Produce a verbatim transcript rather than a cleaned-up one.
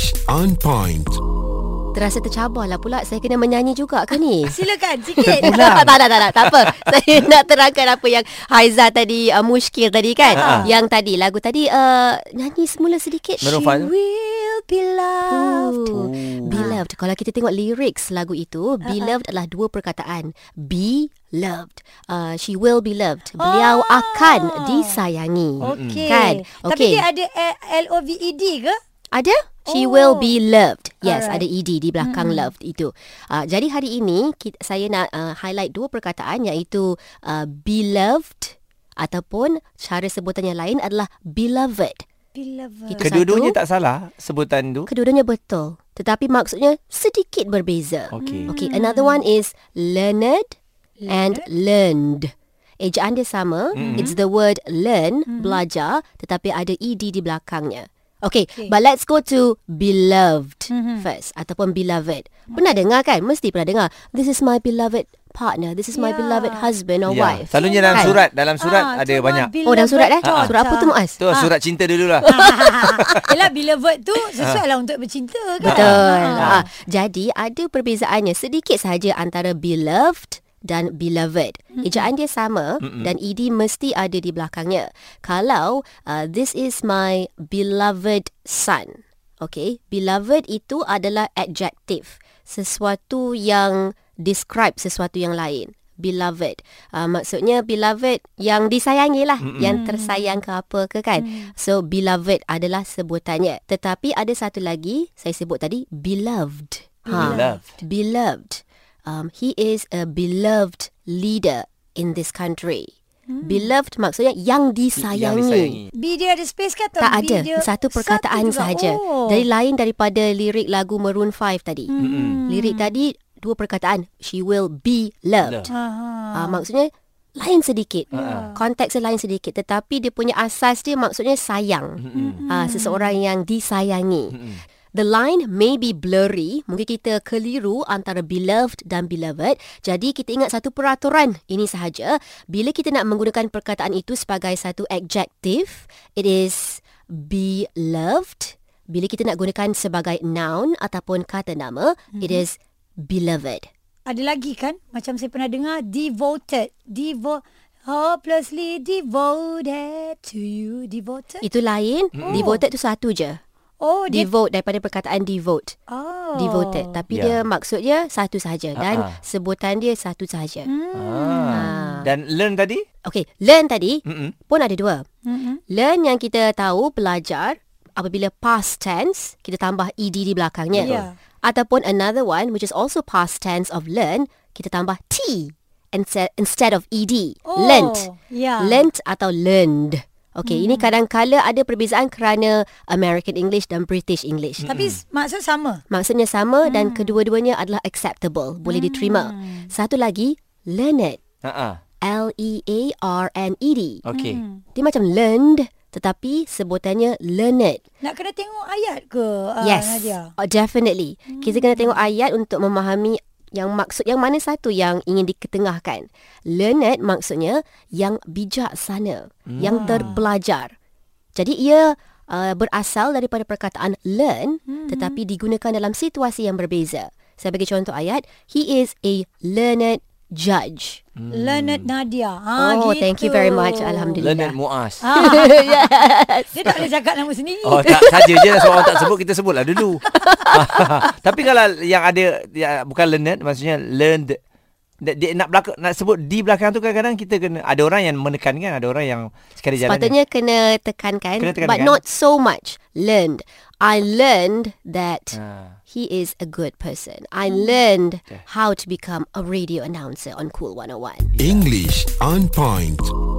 English On Point. Terasa tercabarlah pula saya kena menyanyi juga ke ni? Silakan sikit. tak, tak, tak, tak, tak apa. Saya nak terangkan apa yang Haizah tadi, uh, Mushkil tadi kan. Uh-huh. Yang tadi, lagu tadi, uh, nyanyi semula sedikit. Maroon five. She will be loved. Oh. Beloved. Kalau kita tengok lyrics lagu itu, uh-huh. beloved adalah dua perkataan. Be loved. Uh, she will be loved. Beliau oh. akan disayangi. Okay. Kan? Okay. Tapi dia ada L O V E D ke? Ada. She oh. will be loved. Yes, alright. Ada E D di belakang hmm. loved itu. Uh, jadi hari ini kita, saya nak uh, highlight dua perkataan iaitu uh, beloved ataupun cara sebutan yang lain adalah beloved. Beloved. Itu kedua-duanya satu. Tak salah sebutan tu. Kedua-duanya betul. Tetapi maksudnya sedikit berbeza. Okay. Hmm. Okay. Another one is learned, learned. and learned. Ejaan dia sama. Mm-hmm. It's the word learn, mm-hmm. belajar, tetapi ada E D di belakangnya. Okay, okay, but let's go to beloved mm-hmm. first ataupun beloved. Pernah dengar kan? Mesti pernah dengar. This is my beloved partner. This is yeah. my beloved husband or yeah. wife. Selalunya dalam kan? surat, dalam surat ah, ada banyak. Oh, dalam surat eh? Ah. Surat apa tu Muaz? Tu ah. surat cinta dululah. Yalah, beloved tu sesuailah ah. untuk bercinta kan? Betul. Ah. Ah. Jadi ada perbezaannya sedikit sahaja antara beloved dan beloved. Ejaan dia sama mm-mm. dan E D mesti ada di belakangnya. Kalau uh, this is my beloved son. Okay, beloved itu adalah adjektif, sesuatu yang describe sesuatu yang lain. Beloved uh, maksudnya beloved yang disayangi lah, mm-mm. yang tersayang ke apa ke kan. mm. So beloved adalah sebutannya. Tetapi ada satu lagi saya sebut tadi, beloved. Beloved, ha. Beloved. Um, he is a beloved leader in this country. Hmm. Beloved maksudnya yang disayangi. B dia ada space ke tak? Tak ada. Satu perkataan sahaja. Oh. Dari lain daripada lirik lagu Maroon five tadi. Hmm. Lirik tadi dua perkataan. She will be loved. Uh, maksudnya lain sedikit. Uh-huh. Konteks dia lain sedikit. Tetapi dia punya asas dia maksudnya sayang. Hmm. Uh, seseorang yang disayangi. Hmm. The line may be blurry. Mungkin kita keliru antara beloved dan beloved. Jadi kita ingat satu peraturan ini sahaja. Bila kita nak menggunakan perkataan itu sebagai satu adjective, it is beloved. Bila kita nak gunakan sebagai noun ataupun kata nama, mm-hmm. it is beloved. Ada lagi kan? Macam saya pernah dengar, devoted. Devo- hopelessly devoted to you. Devoted? Itu lain. Oh. Devoted tu satu je. Oh, devote daripada perkataan devote. Oh. Devoted. Tapi yeah. dia maksudnya satu sahaja. Dan uh-huh. sebutan dia satu sahaja. Hmm. Ah. Ah. Dan learn tadi? Okay, learn tadi Mm-mm. pun ada dua. Mm-hmm. Learn yang kita tahu, belajar. Apabila past tense, kita tambah E D di belakangnya. Yeah. Ataupun another one, which is also past tense of learn, kita tambah T instead of E D. Oh. Learnt. Yeah. Learnt atau learned. Okey, hmm. ini kadang-kala ada perbezaan kerana American English dan British English. Tapi hmm. maksud sama. Maksudnya sama hmm. dan kedua-duanya adalah acceptable, boleh hmm. diterima. Satu lagi, learned. Uh-uh. L E A R N E D. Okey. Hmm. Dia macam learned tetapi sebutannya learned. Nak kena tengok ayat ke? Uh, yes, Nadia? Definitely. Hmm. Kita kena tengok ayat untuk memahami yang maksud yang mana satu yang ingin diketengahkan. Learned maksudnya yang bijaksana, hmm. yang terpelajar. Jadi ia uh, berasal daripada perkataan learn hmm. tetapi digunakan dalam situasi yang berbeza. Saya bagi contoh ayat, he is a learned judge. Hmm. Learned Nadia. Ha, oh, gitu. Thank you very much. Alhamdulillah. Learned Muaz. Ah, yes. Dia tak boleh cakap nama sendiri. Oh, tak saja je seorang tak sebut, kita sebutlah dulu. Tapi kalau yang ada ya, bukan learned, maksudnya learned, dia nak belakang, nak sebut di belakang tu kadang-kadang kita kena, ada orang yang menekankan, ada orang yang sekali jalan. Sepatutnya kena tekankan, kena tekankan, but not so much. Learned. I learned that ah. he is a good person. I learned okay. how to become a radio announcer on Kool one oh one. English On Point.